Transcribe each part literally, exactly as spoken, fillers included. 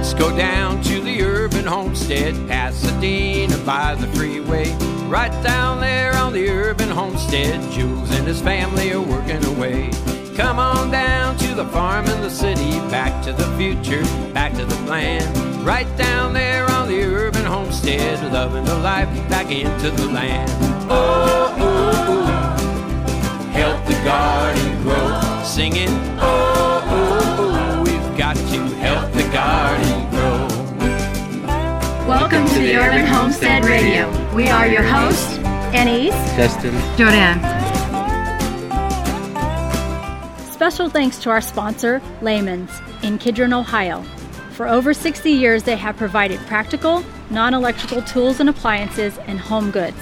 Let's go down to the urban homestead, Pasadena by the freeway. Right down there on the urban homestead, Jules and his family are working away. Come on down to the farm in the city, back to the future, back to the plan. Right down there on the urban homestead, loving the life, back into the land. Oh, oh, oh, help the garden grow, singing. Oh, oh, oh, we've got to help the garden grow. Welcome to the Urban Homestead Radio. We are your hosts, Denise, Justin, Jordan. Special thanks to our sponsor, Layman's, in Kidron, Ohio. For over sixty years, they have provided practical, non-electrical tools and appliances and home goods.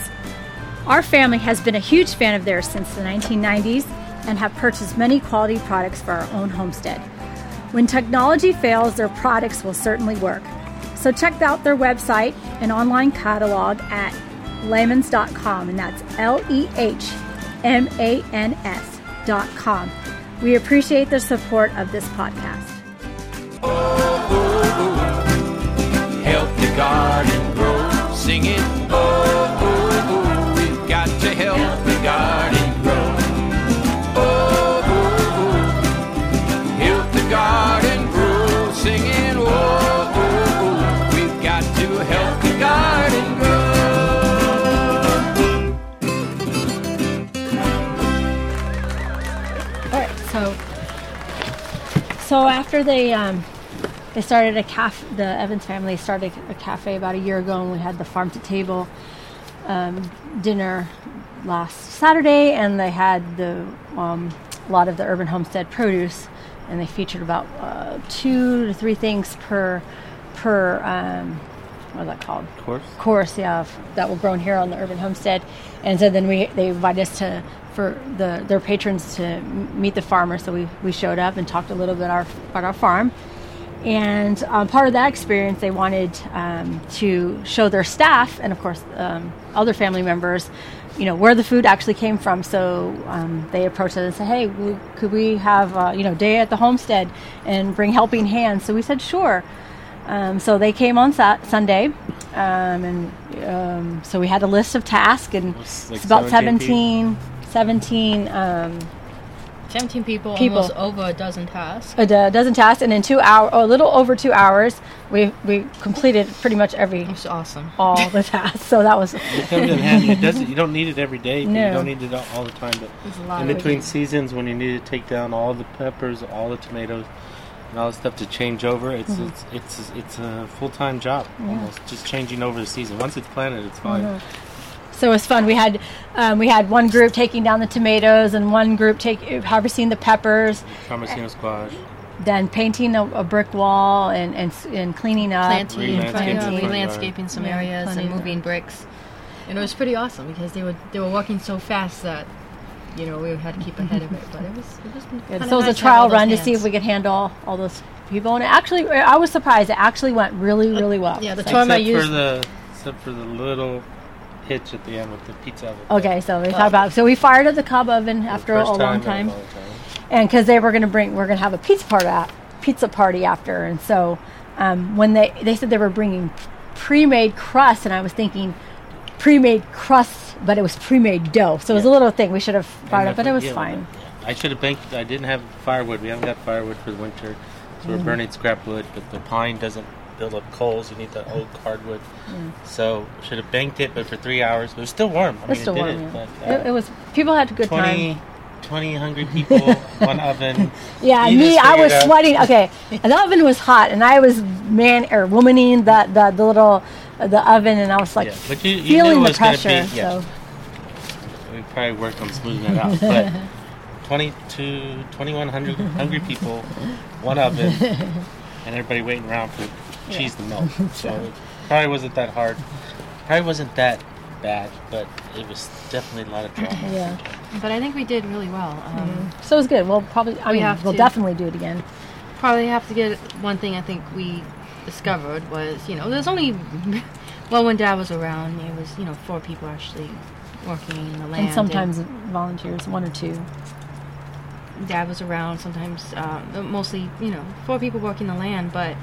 Our family has been a huge fan of theirs since the nineteen nineties and have purchased many quality products for our own homestead. When technology fails, their products will certainly work. So check out their website and online catalog at lehmans dot com, and that's L E H M A N S dot com. We appreciate the support of this podcast. Oh, oh, oh, help the garden grow, sing it. Oh, oh, oh, we've got to help, help the garden grow. Oh, oh, oh, help the garden grow, sing it. Oh, oh, oh, we've got to help the garden grow. So, so after they um, they started a caf, the Evans family started a cafe about a year ago, and we had the farm to table um, dinner last Saturday, and they had the um, a lot of the urban homestead produce, and they featured about uh, two to three things per per um, what is that called? Course. Course, yeah, f- that were grown here on the urban homestead, and so then we they invited us to. For the, their patrons to meet the farmer, so we, we showed up and talked a little bit our, about our farm. And um, part of that experience, they wanted um, to show their staff and, of course, um, other family members, you know, where the food actually came from. So um, they approached us and said, "Hey, we, could we have a, you know, day at the homestead and bring helping hands?" So we said, "Sure." Um, so they came on sa- Sunday, um, and um, so we had a list of tasks, and it's, like it's about seventeen. seventeen um, seventeen people, people, almost over a dozen tasks. A, d- a dozen tasks, and in two hours, oh, a little over two hours, we we completed pretty much every. That's awesome. All the tasks, so that was. It comes in handy. It doesn't. You don't need it every day. No. You don't need it all, all the time. But there's a lot in between seasons, when you need to take down all the peppers, all the tomatoes, and all the stuff to change over, it's mm-hmm. it's it's it's a full time job yeah. almost. Just changing over the season. Once it's planted, it's fine. Mm-hmm. So it was fun. We had um, we had one group taking down the tomatoes and one group take, harvesting the peppers. Harvesting squash. Then painting a, a brick wall and, and and cleaning up. Planting. Re-landscaping, re-landscaping some yeah, areas and moving bricks. And it was pretty awesome because they were, they were walking so fast that, you know, we had to keep ahead of it. But it was, it was kind of So it was nice a trial run hands. to see if we could handle all those people. And it actually, I was surprised. It actually went really, really well. Uh, yeah, the so. time except I used. For the, except for the little... hitch at the end with the pizza oven. Okay, so we oh. talked about so we fired up the cob oven the after a, a long time, time. and because they were going to bring, we're going to have a pizza party, pizza party after, and so um, when they they said they were bringing pre-made crust, and I was thinking pre-made crust, but it was pre-made dough, so yeah. it was a little thing we should have fired up, but it was yeah, fine. I should have banked. I didn't have firewood. We haven't got firewood for the winter, so mm-hmm. we're burning scrap wood, but the pine doesn't. Build up coals. You need the old hardwood. Mm. So should have banked it, but for three hours, it was still warm. I mean, it still it did warm. It, yeah. but, uh, it, it was. People had a good twenty, time. Twenty hungry people, one oven. Yeah, me. I was sweating. Okay, the oven was hot, and I was man or womaning the the, the little uh, the oven, and I was like yeah, but you, you feeling the pressure. Be, yeah. So we probably worked on smoothing it out, but twenty-two, twenty-one hundred hungry people, one oven, and everybody waiting around for. Cheese to melt, so it probably wasn't that hard. Probably wasn't that bad, but it was definitely a lot of trouble. Yeah, but I think we did really well. Um, mm-hmm. So it was good. We'll probably, we I mean, have we'll to definitely do it again. Probably have to get one thing. I think we discovered was, you know, there's only well, when Dad was around, it was you know four people actually working in the land, and sometimes and volunteers, one or two. Dad was around sometimes, uh, mostly you know four people working the land, but.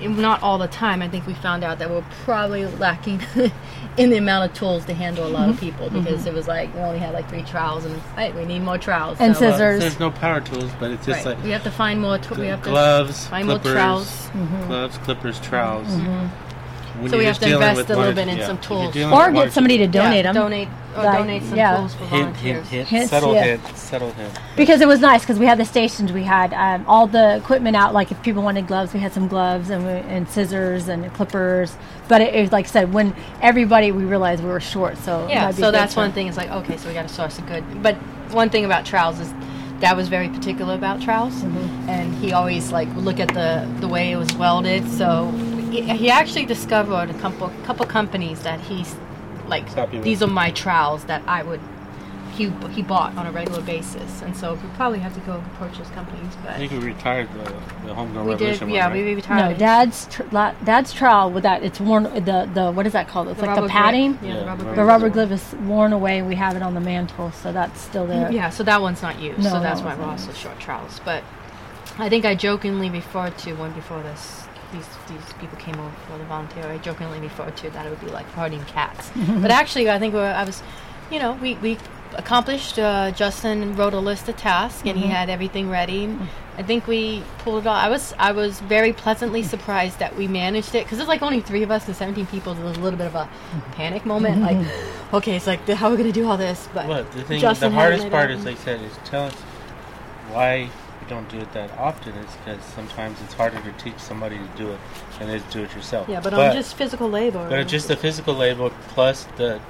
not all the time. I think we found out that we're probably lacking in the amount of tools to handle a lot of people, because mm-hmm. it was like we only had like three trowels, and right, we need more trowels and so. Scissors. Well, there's no power tools, but it's just right. like we have to find more. Tw- we have to gloves, find clippers, more trowels, mm-hmm. gloves, clippers, trowels. Mm-hmm. When so we have to invest a little large, bit in yeah. some tools, or get somebody to donate yeah, them. Donate. Or like, donate some yeah. tools for volunteers. Hint, hint, hint. Settle yeah. hint. Settle hint. Because it was nice because we had the stations. We had um, all the equipment out. Like if people wanted gloves, we had some gloves and we, and scissors and clippers. But it, it was like I said, when everybody, we realized we were short. So yeah. So that's one thing. It's like, okay, so we got to source a good. But one thing about trowels is Dad was very particular about trowels, mm-hmm. and he always like look at the the way it was welded. So he, he actually discovered a couple couple companies that he. Like Popular. These are my trowels that I would he he bought on a regular basis, and so we probably have to go approach those companies. But I think we retired the, the homegrown revolution. We did, yeah, one, right? we retired. No, Dad's tr- la- Dad's trowel with that it's worn the the what is that called? It's the like the padding. Grip. Yeah, yeah, the rubber grip. The rubber grip is worn away. We have it on the mantle, so that's still there. Yeah, so that one's not used. No, so that's that why we're also short trowels. But I think I jokingly referred to one before this. These, these people came over for the volunteer. I jokingly referred to that it would be like herding cats. But actually, I think we're, I was, you know, we, we accomplished. Uh, Justin wrote a list of tasks, and mm-hmm. he had everything ready. I think we pulled it off. I was I was very pleasantly surprised that we managed it, because there's like only three of us and seventeen people. There was a little bit of a panic moment. Like, okay, it's like, how are we going to do all this? But look, the thing, Justin the hardest part, as they said, is tell us why. Don't do it that often is because sometimes it's harder to teach somebody to do it than it is to do it yourself. Yeah, but, but on just physical labor. But just the physical labor plus the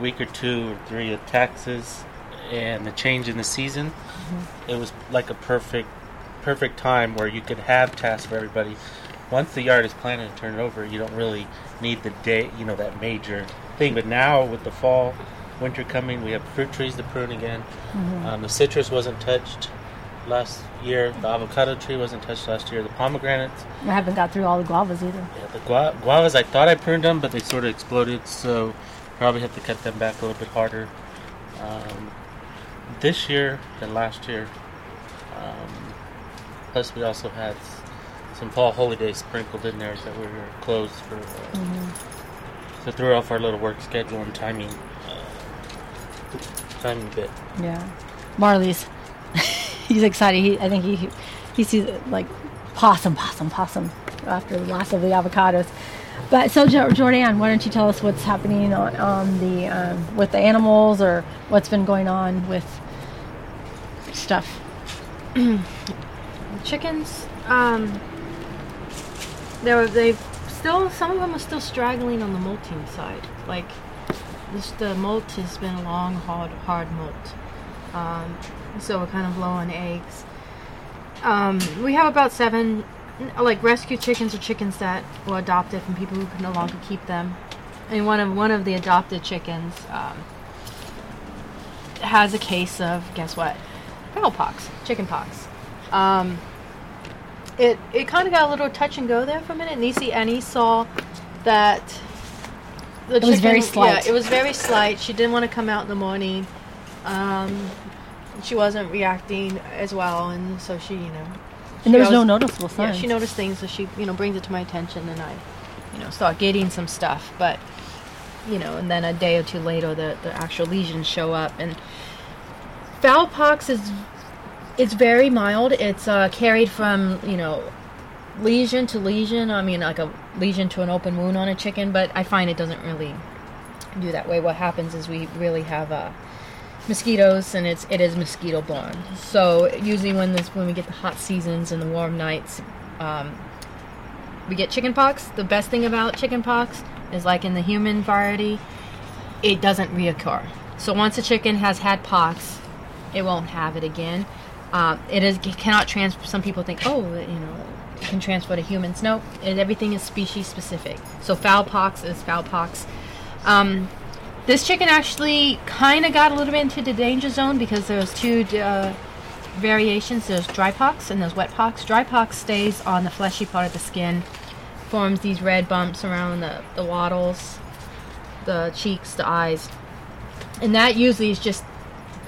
week or two or three of taxes and the change in the season, mm-hmm. it was like a perfect perfect time where you could have tasks for everybody. Once the yard is planted and turned over, you don't really need the day, you know, that major thing. But now with the fall, winter coming, we have fruit trees to prune again. Mm-hmm. Um, the citrus wasn't touched last year. The avocado tree wasn't touched last year. The pomegranates. I haven't got through all the guavas either. Yeah, the gua- guavas, I thought I pruned them, but they sort of exploded, so probably have to cut them back a little bit harder um, this year than last year. Um, plus, we also had some fall holidays sprinkled in there that we were closed for. Uh, mm-hmm. So threw off our little work schedule and timing. Uh, timing bit. Yeah. Marley's. He's excited. He, I think he he sees like possum, possum, possum after the loss of the avocados. But so jo- Jordan, why don't you tell us what's happening on, on the um, with the animals or what's been going on with stuff? Chickens. Um, they they've still some of them are still straggling on the molting side. Like this, the molt has been a long, hard, hard molt. Um, so we're kind of low on eggs. Um, we have about seven, like, rescue chickens or chickens that were adopted from people who could no longer keep them. And one of one of the adopted chickens um, has a case of, guess what? Fowl pox, chicken pox. Um, it it kind of got a little touch and go there for a minute. Nisi Annie saw that the it chicken was very slight. Yeah, it was very slight. She didn't want to come out in the morning. Um, she wasn't reacting as well, and so she, you know, and there was no noticeable signs. Yeah, she noticed things, so she, you know, brings it to my attention, and I, you know, start getting some stuff. But, you know, and then a day or two later, the, the actual lesions show up. And fowl pox is, it's very mild. It's uh, carried from, you know, lesion to lesion. I mean, like a lesion to an open wound on a chicken. But I find it doesn't really do that way. What happens is we really have a. Uh, mosquitoes, and it's it is mosquito borne. So usually when this when we get the hot seasons and the warm nights, um, we get chickenpox. The best thing about chickenpox is, like in the human variety, it doesn't reoccur. So once a chicken has had pox, it won't have it again. Uh, it is it cannot transfer. Some people think, oh, you know, it can transfer to humans. No, nope, everything is species specific. So fowl pox is fowl pox. Um, This chicken actually kind of got a little bit into the danger zone because there's two uh, variations. There's dry pox and there's wet pox. Dry pox stays on the fleshy part of the skin, forms these red bumps around the, the wattles, the cheeks, the eyes. And that usually is just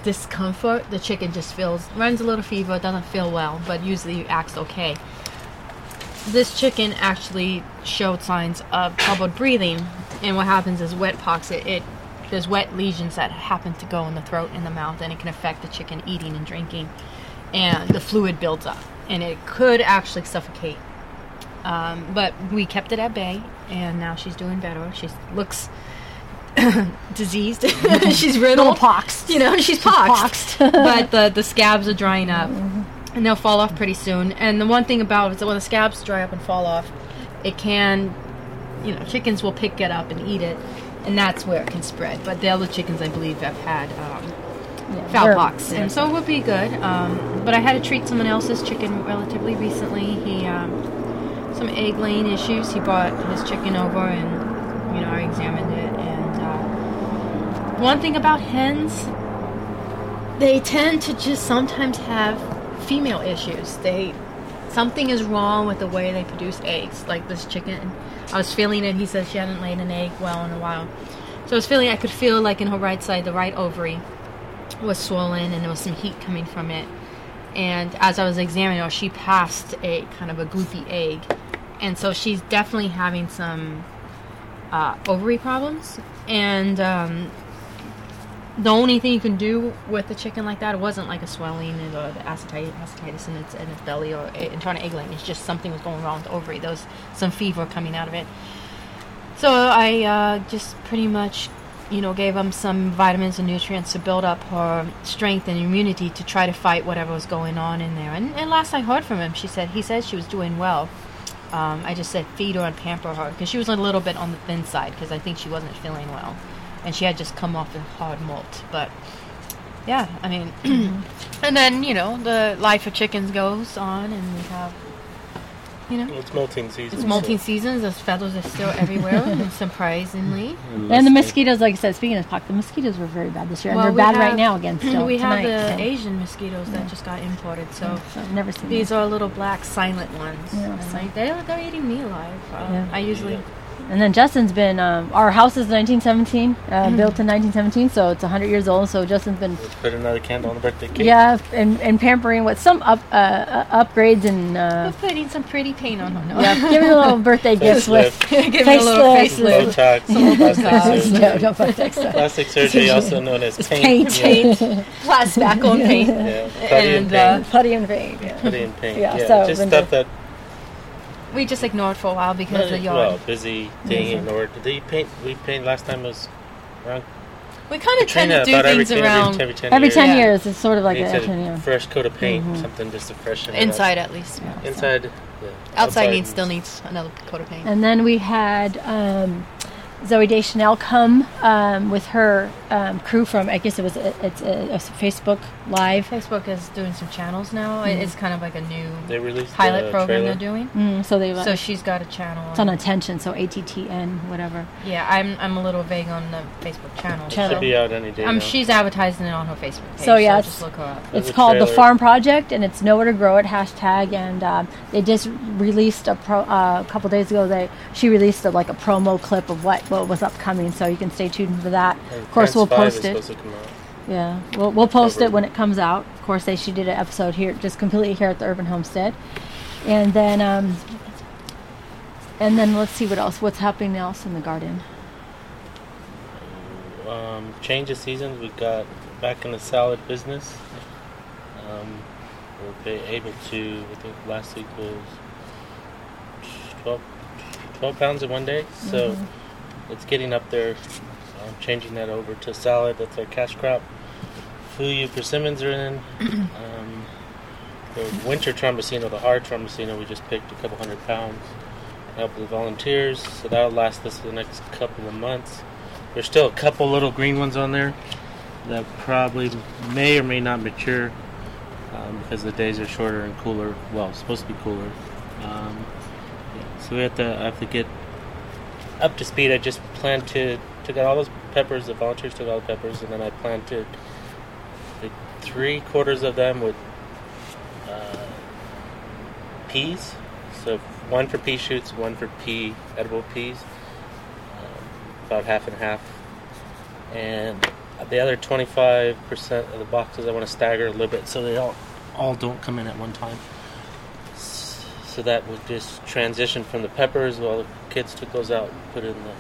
discomfort. The chicken just feels, runs a little fever, doesn't feel well, but usually acts okay. this chicken actually showed signs of troubled breathing, and what happens is wet pox, it, it there's wet lesions that happen to go in the throat and the mouth, and it can affect the chicken eating and drinking, and the fluid builds up and it could actually suffocate. Um, but we kept it at bay, and now she's doing better. She looks diseased. She's riddled. Poxed. You know, she's, she's poxed. poxed. But the, the scabs are drying up, and they'll fall off pretty soon. And the one thing about it is that when the scabs dry up and fall off, it can, you know, chickens will pick it up and eat it, and that's where it can spread. But the other chickens, I believe, have had um, yeah, fowl pox, and so it would be good. Um, but I had to treat someone else's chicken relatively recently. He... Um, some egg laying issues. He brought his chicken over, and you know, I examined it. And uh, one thing about hens, they tend to just sometimes have female issues. They something is wrong with the way they produce eggs. Like this chicken, I was feeling it. He said she hadn't laid an egg well in a while, so I was feeling I could feel like in her right side, the right ovary was swollen, and there was some heat coming from it. And as I was examining her, she passed a kind of a gloopy egg. And so she's definitely having some uh, ovary problems. And um, the only thing you can do with a chicken like that, it wasn't like a swelling or the acetitis in its, in its belly or internal egg laying. It's just something was going wrong with the ovary. There was some fever coming out of it. So I uh, just pretty much, you know, gave him some vitamins and nutrients to build up her strength and immunity to try to fight whatever was going on in there. And, and last I heard from him, she said, he said she was doing well. Um, I just said feed her and pamper her, because she was a little bit on the thin side, because I think she wasn't feeling well, and she had just come off the hard molt. But yeah, I mean, and then you know, the life of chickens goes on, and we have, you know, well, it's molting season. It's molting so. season. Those feathers are still everywhere, and surprisingly. And the mosquitoes, like I said, speaking of pox, the mosquitoes were very bad this year. Well, and they're bad have, right now again still. We tonight, have the so. Asian mosquitoes yeah. that just got imported. So, yeah, so I've never seen these that. are little black silent ones. Yeah. So they're, they're eating me alive. Um, yeah. I usually... Yeah. And then Justin's been, um, our house is nineteen seventeen, uh, built in nineteen seventeen, so it's one hundred years old, so Justin's been... Put another candle on the birthday cake. Yeah, and, and pampering with some up, uh, uh, upgrades and... Uh, We're putting some pretty paint on him. Yeah, give him a little birthday gift with... Give him a little facelift. Botox. Plastic surgery. No, no plastic surgery. Plastic surgery, also known as paint. Paint. Yeah. Plastic on paint. Yeah, putty and, and paint. Uh, putty and paint, yeah. Putty and paint, yeah. yeah. So just stuff that... We just ignored for a while because of the yard. Well, busy thing mm-hmm. ignored. The paint we painted last time was around. We kind of tend to do things every, around every ten, every ten years. Every ten yeah. years, it's sort of like a ten fresh coat of paint, mm-hmm. something just to freshen it up. Inside, at least. Yeah, inside. So. Yeah. Outside, outside needs still needs another coat of paint. And then we had um, Zooey Deschanel come um, with her um, crew from. I guess it was a, it's a, a Facebook Live. Facebook is doing some channels now. Mm-hmm. It's kind of like a new they pilot the program trailer. They're doing. Mm, so they so she's got a channel. It's on attention, so A T T N, whatever. Yeah, I'm I'm a little vague on the Facebook channel. It channel. should be out any day. Um, now. She's advertising it on her Facebook page. So yeah, so just look her up. It's, it's called trailer. The Farm Project, and it's Nowhere to Grow It hashtag. And uh, they just released a pro, uh, a couple days ago. They she released a, like a promo clip of what what was upcoming. So you can stay tuned for that. And of course, we'll post it. Yeah, we'll we'll post it when it comes out. Of course, they she did an episode here, just completely here at the Urban Homestead, and then um, and then let's see what else. What's happening else in the garden? Um, change of seasons. We got back in the salad business. Um, we were able to. I think last week was twelve, twelve pounds in one day. So mm-hmm. it's getting up there. I'm changing that over to salad. That's our cash crop. Fuyu persimmons are in. um, the winter trombocino, the hard trombocino, we just picked a couple hundred pounds. Help with volunteers, so that'll last us for the next couple of months. There's still a couple little green ones on there that probably may or may not mature um, because the days are shorter and cooler. Well, it's supposed to be cooler. Um, yeah, so we have to I have to get up to speed. I just planted, took out all those peppers. The volunteers took all the peppers, and then I planted like three quarters of them with uh, peas. So one for pea shoots, one for pea edible peas, um, about half and half. And the other twenty-five percent of the boxes I want to stagger a little bit so they all all don't come in at one time. so that would just transition from the peppers. All the kids took those out and put in the uh,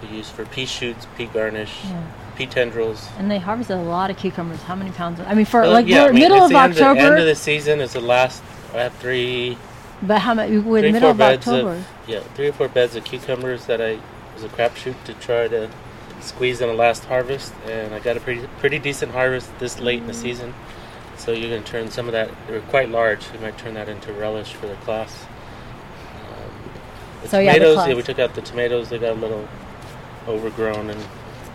be used for pea shoots, pea garnish, yeah. pea tendrils. And they harvested a lot of cucumbers. How many pounds? I mean, for well, like yeah, I mean, middle of October. End of, end of the season is the last. I have three. But how many? With three, middle of October. Of, yeah, three or four beds of cucumbers that I was a crapshoot to try to squeeze in the last harvest, and I got a pretty pretty decent harvest this late mm. in the season. So you're going to turn some of that, they're quite large, you might turn that into relish for the class. Um, the so tomatoes, yeah, the class. yeah, we took out the tomatoes, they got a little overgrown and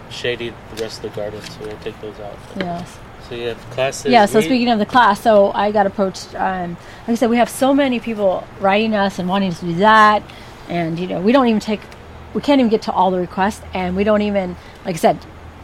shady the rest of the garden, so we'll take those out. Yes. So you have classes. Yeah, so we, speaking of the class, so I got approached, um, like I said, we have so many people writing us and wanting to do that, and you know, we don't even take, we can't even get to all the requests, and we don't even, like I said,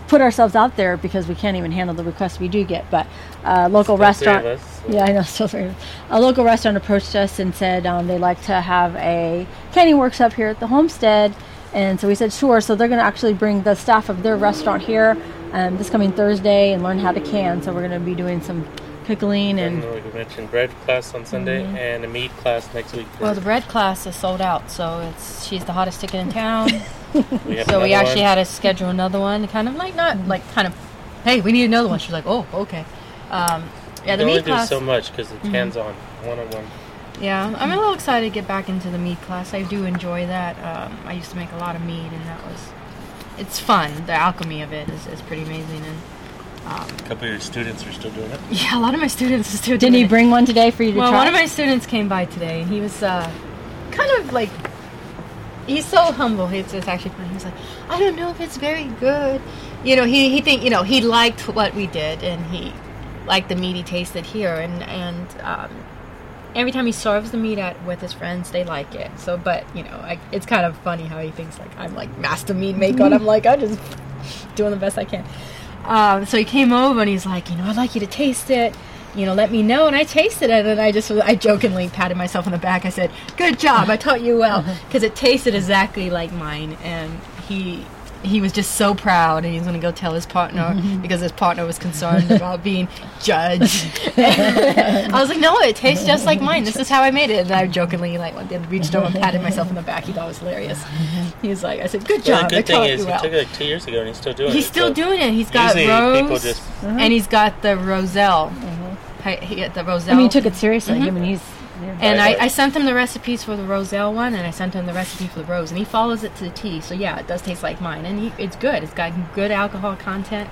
put ourselves out there because we can't even handle the requests we do get. But uh, local still restaurant, three of us, so. yeah, I know, still three of us. A local restaurant approached us and said um, they'd like to have a canning workshop here at the homestead, and so we said sure. So they're going to actually bring the staff of their restaurant here um, this coming Thursday and learn how to can. So we're going to be doing some pickling and, and we mentioned bread class on Sunday mm-hmm. and a meat class next week. Well, the bread class is sold out, so it's she's the hottest ticket in town. We so we actually one. had to schedule another one, kind of like not mm-hmm. like kind of, hey, we need another one. She's like, oh, okay. Um, yeah, you the meat class. You only do so much because it's mm-hmm. hands-on, one-on-one. Yeah, I'm a little excited to get back into the meat class. I do enjoy that. Um, I used to make a lot of meat, and that was, it's fun. The alchemy of it is, is pretty amazing. And um, a couple of your students are still doing it. Yeah, a lot of my students are still doing it. Didn't he bring one today for you to well, try? Well, one of my students came by today, and he was uh, kind of like. He's so humble. It's, it's actually funny. He's like, I don't know if it's very good. You know, he he think you know he liked what we did, and he liked the meat he tasted here. And and um, every time he serves the meat at with his friends, they like it. So, but you know, I, it's kind of funny how he thinks like I'm like master meat maker, and I'm like I'm just doing the best I can. Um, so he came over and he's like, you know, I'd like you to taste it. You know, let me know, and I tasted it, and I just, I jokingly patted myself on the back. I said, good job, I taught you well, because it tasted exactly like mine, and he he was just so proud, and he was going to go tell his partner, mm-hmm. because his partner was concerned about being judged. I was like, no, it tastes just like mine, this is how I made it, and I jokingly, like, reached over and patted myself on the back. He thought it was hilarious. He was like, I said, good job, well, I taught you well. The good thing is, well. He took it like two years ago, and he's still doing he's it. He's still so doing it, he's got Rose, just, uh-huh. and he's got the Roselle. Mm-hmm. He had the Roselle. I mean, he took it seriously. Mm-hmm. I mean, he's. Yeah. And I, I sent him the recipes for the Roselle one, and I sent him the recipe for the Rose, and he follows it to the T. So yeah, it does taste like mine, and he, it's good. It's got good alcohol content,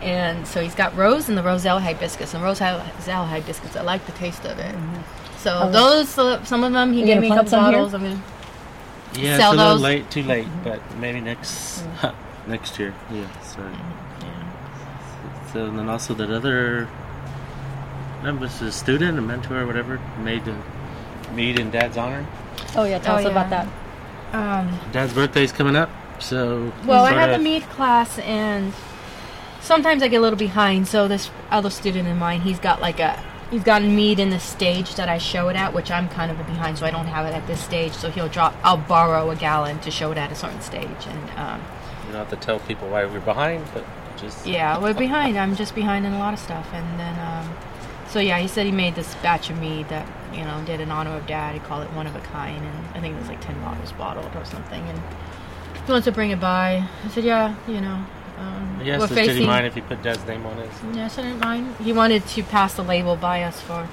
and so he's got Rose and the Roselle hibiscus, and Roselle hibiscus. I like the taste of it. Mm-hmm. So oh, those, uh, some of them, he gave me a couple bottles. I mean, yeah, sell it's a little those. late, too late, mm-hmm. but maybe next mm-hmm. next year. Yeah, sorry. Yeah. So and then also that other. I was a student, a mentor, or whatever, made the meat in Dad's honor. Oh, yeah, tell oh, us yeah. about that. Um, Dad's birthday's coming up, so... Well, I had the meat class, and sometimes I get a little behind, so this other student of mine, he's got like a... He's gotten meat in the stage that I show it at, which I'm kind of behind, so I don't have it at this stage, so he'll drop... I'll borrow a gallon to show it at a certain stage, and... Um, you don't have to tell people why we're behind, but just... Yeah, we're behind. I'm just behind in a lot of stuff, and then... Um, So yeah, he said he made this batch of mead that, you know, did in honor of Dad. He called it one of a kind, and I think it was like ten bottles bottled or something. And he wanted to bring it by. I said, yeah, you know, um, yes, we're so facing. Did he mind if he put Dad's name on it? Yes, I didn't mind. He wanted to pass the label by us for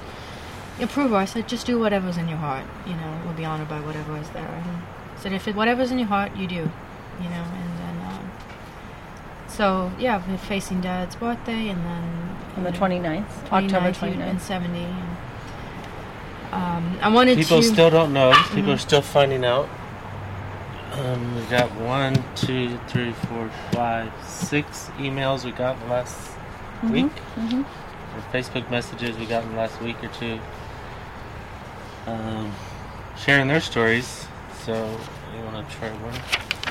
approval. I said, just do whatever's in your heart. You know, we'll be honored by whatever is there. And I said, if it, whatever's in your heart, you do. You know, and then um, so yeah, we're facing Dad's birthday, and then. On the twenty-ninth, October twenty-ninth. And seventy. And, um, I wanted people to... People still don't know. People mm-hmm. are still finding out. Um, we got one, two, three, four, five, six emails we got in the last mm-hmm. week. Mm-hmm. Or Facebook messages we got in the last week or two. Um, sharing their stories. So, you want to try one?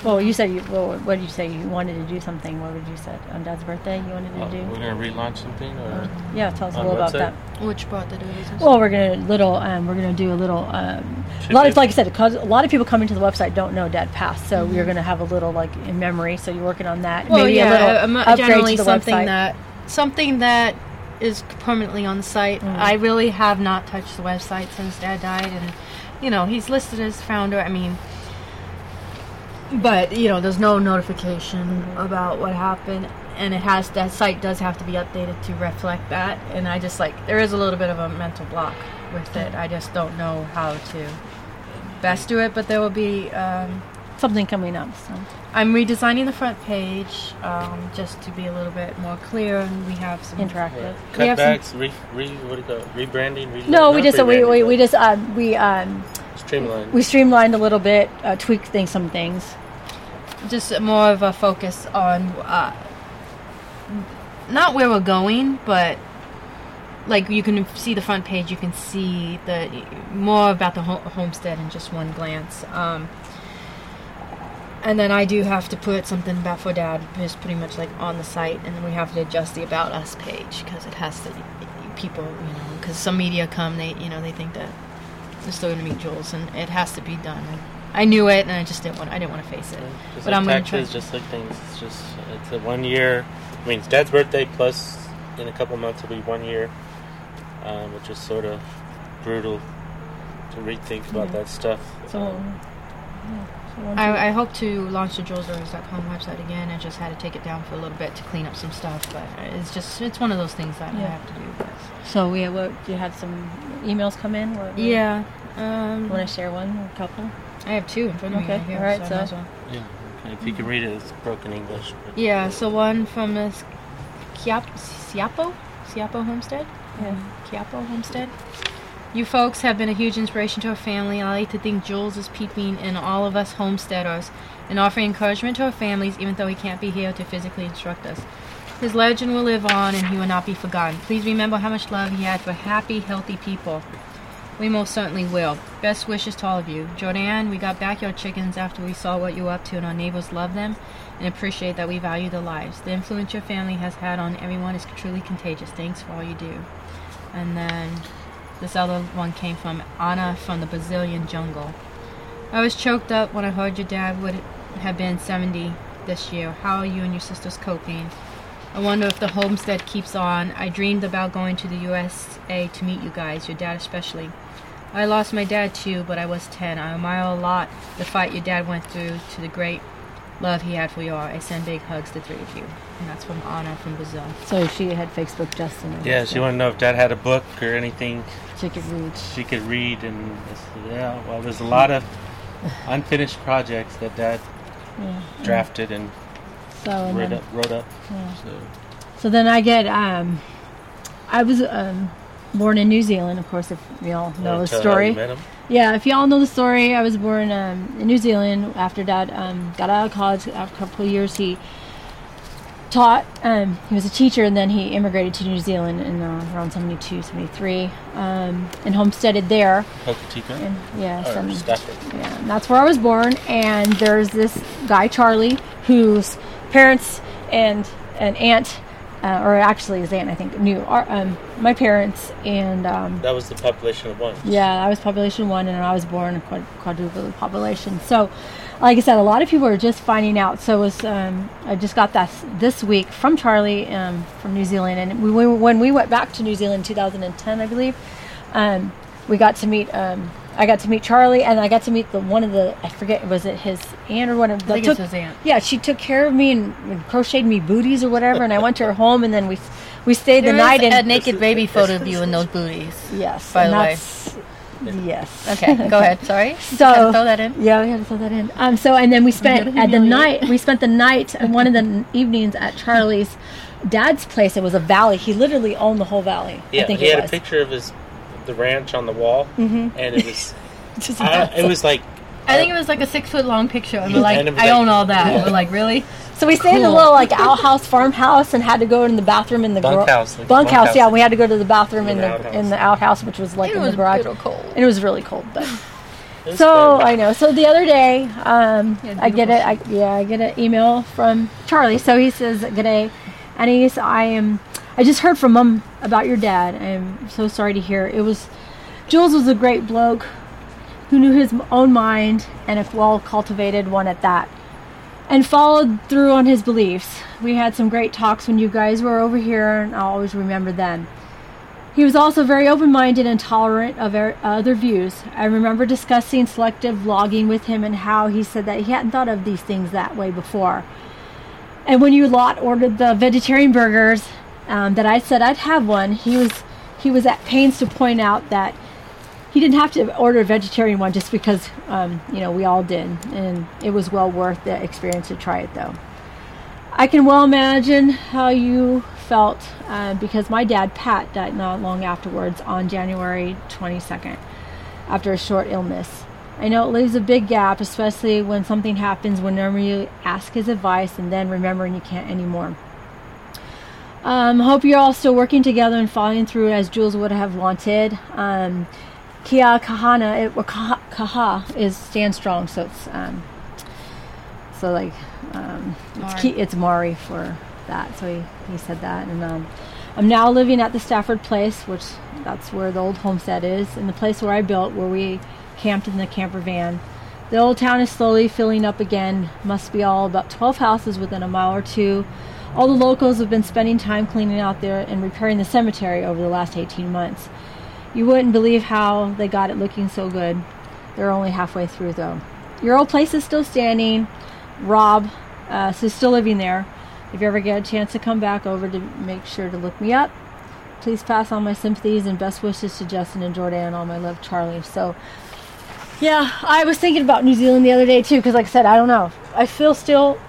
Well, you said you. Well, what did you say? You wanted to do something. What would you say on Dad's birthday? You wanted to oh, do. We're gonna relaunch something, or yeah, tell us a little about that. Which part that is? Well, we're gonna little. Um, we're gonna do a little. Um, a lot of, like I said, cause a lot of people coming to the website don't know Dad passed, so mm-hmm. we're gonna have a little like in memory. So you're working on that. Well, maybe yeah, a little uh, generally upgrade to the something website. that something that is permanently on the site. Mm. I really have not touched the website since Dad died, and you know, he's listed as founder. I mean, but you know, there's no notification about what happened, and it has that site does have to be updated to reflect that. And I just like there is a little bit of a mental block with it. I just don't know how to best do it, but there will be um, something coming up. So. I'm redesigning the front page um, just to be a little bit more clear, and we have some interactive yeah. cutbacks, re, re, what do you call it? rebranding. Re- no, we just uh, we we, we just um, we um, streamlined. We streamlined a little bit, uh, tweaked things, some things. Just more of a focus on uh, not where we're going, but. Like, you can see the front page, you can see the more about the homestead in just one glance. Um, and then I do have to put something about for Dad, just pretty much, like, on the site. And then we have to adjust the About Us page, because it has to, people, you know, because some media come, they, you know, they think that they're still going to meet Jules, and it has to be done. I knew it, and I just didn't want, I didn't want to face it. Yeah, just but like I'm taxes, gonna try- just like things, it's just, it's a one year, I mean, it's Dad's birthday, plus in a couple months it'll be one year. Um, which is sort of brutal to rethink about yeah. that stuff. So, um, yeah. so I, I hope to launch the joel stories dot com website again. I just had to take it down for a little bit to clean up some stuff, but it's just it's one of those things that yeah. I have to do. With. So we have, what, you had some emails come in. What, what, yeah. Um, want to share one or a couple? I have two in front of okay. me. Okay. All right. So, so. yeah. Okay. If you can read it, it's broken English. Yeah. So one from the Siapo Siapo homestead. Yeah. Kiapo homestead. You folks have been a huge inspiration to our family. I like to think Jules is peeping in all of us homesteaders and offering encouragement to our families, even though he can't be here to physically instruct us. His legend will live on, and he will not be forgotten. Please remember how much love he had for happy, healthy people. We most certainly will. Best wishes to all of you. Jordan, we got backyard chickens after we saw what you were up to, and our neighbors love them and appreciate that we value their lives. The influence your family has had on everyone is truly contagious. Thanks for all you do. And then this other one came from Anna from the Brazilian jungle. I was choked up when I heard your dad would have been seventy this year. How are you and your sisters coping? I wonder if the homestead keeps on. I dreamed about going to the U S A to meet you guys, your dad especially. I lost my dad too, but I was ten. I admire a lot the fight your dad went through to the great love he had for y'all. I send big hugs to three of you. And that's from Anna from Brazil. So she had Facebook Justin. Yeah, she wanted to know if Dad had a book or anything. She could read. She could read, and yeah, well, there's a lot of unfinished projects that Dad yeah. drafted and, so, and wrote, then, up, wrote up. Yeah. So. so then I get, um, I was um, born in New Zealand, of course, if y'all know the story. You met him? Yeah, if y'all know the story, I was born um, in New Zealand. After Dad um, got out of college, after a couple of years, he taught. Um, he was a teacher, and then he immigrated to New Zealand in uh, around seventy-two, seventy-three, um, and homesteaded there. Hokitika. And, yeah, oh, seventy, yeah, and that's where I was born. And there's this guy Charlie, whose parents and an aunt. Uh, or actually his aunt, I think, knew our, um, my parents, and... Um, that was the population of one. Yeah, I was population one, and I was born a quad- quadruple the population. So, like I said, a lot of people are just finding out. So it was, um, I just got that this week from Charlie um, from New Zealand, and we, we, when we went back to New Zealand in two thousand ten, I believe, um, we got to meet... Um, I got to meet Charlie, and I got to meet the one of the, I forget, was it his aunt or one of the, I think took, it was his aunt. Yeah, she took care of me and, and crocheted me booties or whatever, and I went to her home, and then we we stayed there the night. There is a naked baby photo of you in those booties. Yes. By the way. Yes. Okay, go ahead. Sorry. So, had to throw that in? Yeah, we had to throw that in. Um. So, and then we spent, at the night, we spent the night, and one of the evenings at Charlie's dad's place. It was a valley. He literally owned the whole valley. Yeah, I think he had was. a picture of his the ranch on the wall, mm-hmm. and it was Just I, it was like I uh, think it was like a six foot long picture, and we're like, and I like, own all that, yeah. and we're like, really? So we stayed cool. in a little like outhouse farmhouse, and had to go in the bathroom in the bunkhouse, gro- like bunkhouse, bunkhouse yeah we had to go to the bathroom in, in the outhouse. in the outhouse which was like it in was the garage cold. And it was really cold, but so bad. I know so the other day um yeah, I get it I, yeah I get an email from Charlie. So he says, "G'day, Anise, I am I just heard from Mum about your dad. I'm so sorry to hear. It was, Jules was a great bloke who knew his own mind, and a well-cultivated one at that. and followed through on his beliefs. We had some great talks when you guys were over here, and I'll always remember them. He was also very open-minded and tolerant of er- other views. I remember discussing selective logging with him and how he said that he hadn't thought of these things that way before. And when you lot ordered the vegetarian burgers um, that I said I'd have one, he was he was at pains to point out that he didn't have to order a vegetarian one just because, um, you know, we all did. And it was well worth the experience to try it, though. I can well imagine how you felt uh, because my dad, Pat, died not long afterwards on January twenty-second after a short illness. I know it leaves a big gap, especially when something happens whenever you ask his advice and then remembering you can't anymore. Um, hope you're all still working together and following through as Jules would have wanted. Um, Kia kaha, it, or kaha is stand strong, so it's um, so like um, it's, ki, it's Mari for that. So he, he said that, and um, I'm now living at the Stafford place, which that's where the old homestead is, and the place where I built, where we camped in the camper van. The old town is slowly filling up again. Must be all about twelve houses within a mile or two. All the locals have been spending time cleaning out there and repairing the cemetery over the last eighteen months. You wouldn't believe how they got it looking so good. They're only halfway through, though. Your old place is still standing. Rob uh, is still living there. If you ever get a chance to come back over, to make sure to look me up. Please pass on my sympathies and best wishes to Justin and Jordan and all my love, Charlie. So, yeah, I was thinking about New Zealand the other day, too, because, like I said, I don't know. I feel still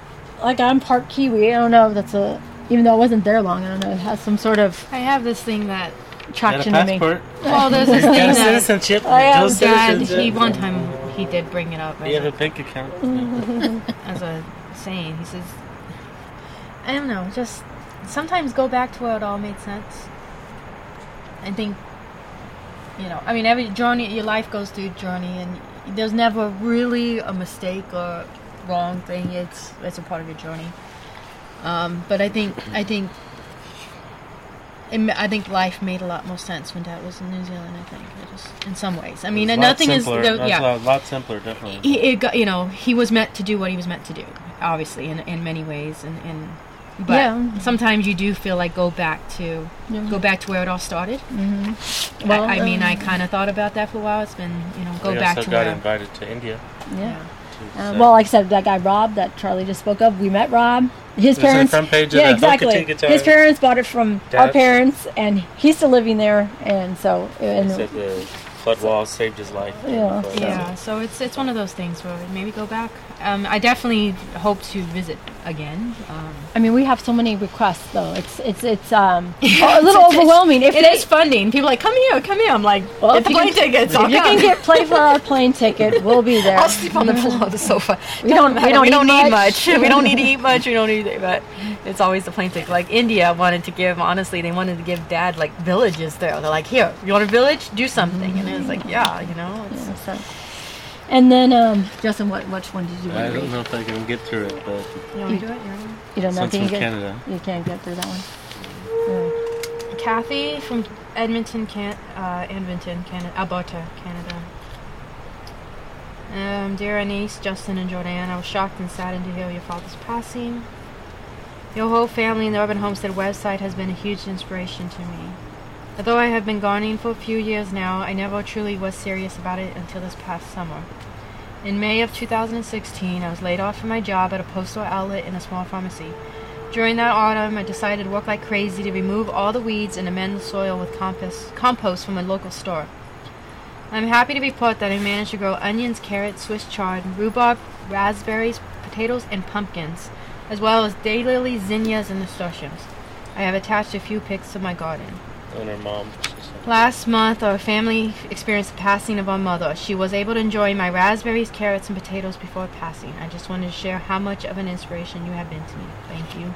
like I'm part Kiwi. I don't know if that's a... Even though I wasn't there long, I don't know. It has some sort of... I have this thing that... traction to me. Well, there's this thing that citizenship. I am no dad. He one time he did bring it up. You have a bank account. As a saying, he says, "I don't know. Just sometimes go back to where it all made sense." I think, you know, I mean, every journey your life goes through journey, and there's never really a mistake or wrong thing. It's it's a part of your journey. Um, but I think I think. I think life made a lot more sense when Dad was in New Zealand. I think, I just, in some ways. I mean, and nothing simpler. is the, yeah, a lot simpler, definitely. He, it got, you know, he was meant to do what he was meant to do, obviously, in in many ways, and, and but yeah. Sometimes you do feel like go back to mm-hmm. go back to where it all started. Mm-hmm. Well, I, I mean, I kind of thought about that for a while. It's been, you know, go we back also to got where. got invited to India. Yeah. yeah. Um, well, like I said, that guy Rob that Charlie just spoke of, we met Rob. His parents, the front page yeah, of the exactly. His parents bought it from Dad's. Our parents, and he's still living there. And so, and said the flood wall so, saved his life. Yeah, yeah. So it's it's one of those things where we maybe go back. Um, I definitely hope to visit again. Um, I mean, we have so many requests, though. It's it's it's um, a little overwhelming. If it they, is funding. People are like, come here, come here. I'm like, well, get the plane can, tickets. If I'll you come. can get play for our plane ticket, we'll be there. I'll sleep on the floor on the sofa. We don't we don't, we don't need much. much. We don't need to eat much. We don't need to, but it's always the plane ticket. Like India wanted to give. Honestly, they wanted to give Dad like villages there. They're like, here, you want a village? Do something. Mm-hmm. And it was like, yeah, you know. It's, yeah, so. And then, um, Justin, what which one did you want I to read? I don't know if I can get through it, but... You want to do it? You don't know if you can get... Canada. You can't get through that one. Yeah. Kathy from Edmonton, Can- uh, Edmonton, Canada, Alberta, Canada. Um, dear Anise, Justin, and Jordan, I was shocked and saddened to hear your father's passing. Your whole family and the Urban Homestead website has been a huge inspiration to me. Although I have been gardening for a few years now, I never truly was serious about it until this past summer. In May of two thousand sixteen, I was laid off from my job at a postal outlet in a small pharmacy. During that autumn, I decided to work like crazy to remove all the weeds and amend the soil with compost, compost from a local store. I'm happy to report that I managed to grow onions, carrots, Swiss chard, rhubarb, raspberries, potatoes, and pumpkins, as well as daylilies, zinnias, and nasturtiums. I have attached a few pics to my garden. And her mom. Last month, our family experienced the passing of our mother. She was able to enjoy my raspberries, carrots, and potatoes before passing. I just wanted to share how much of an inspiration you have been to me. Thank you.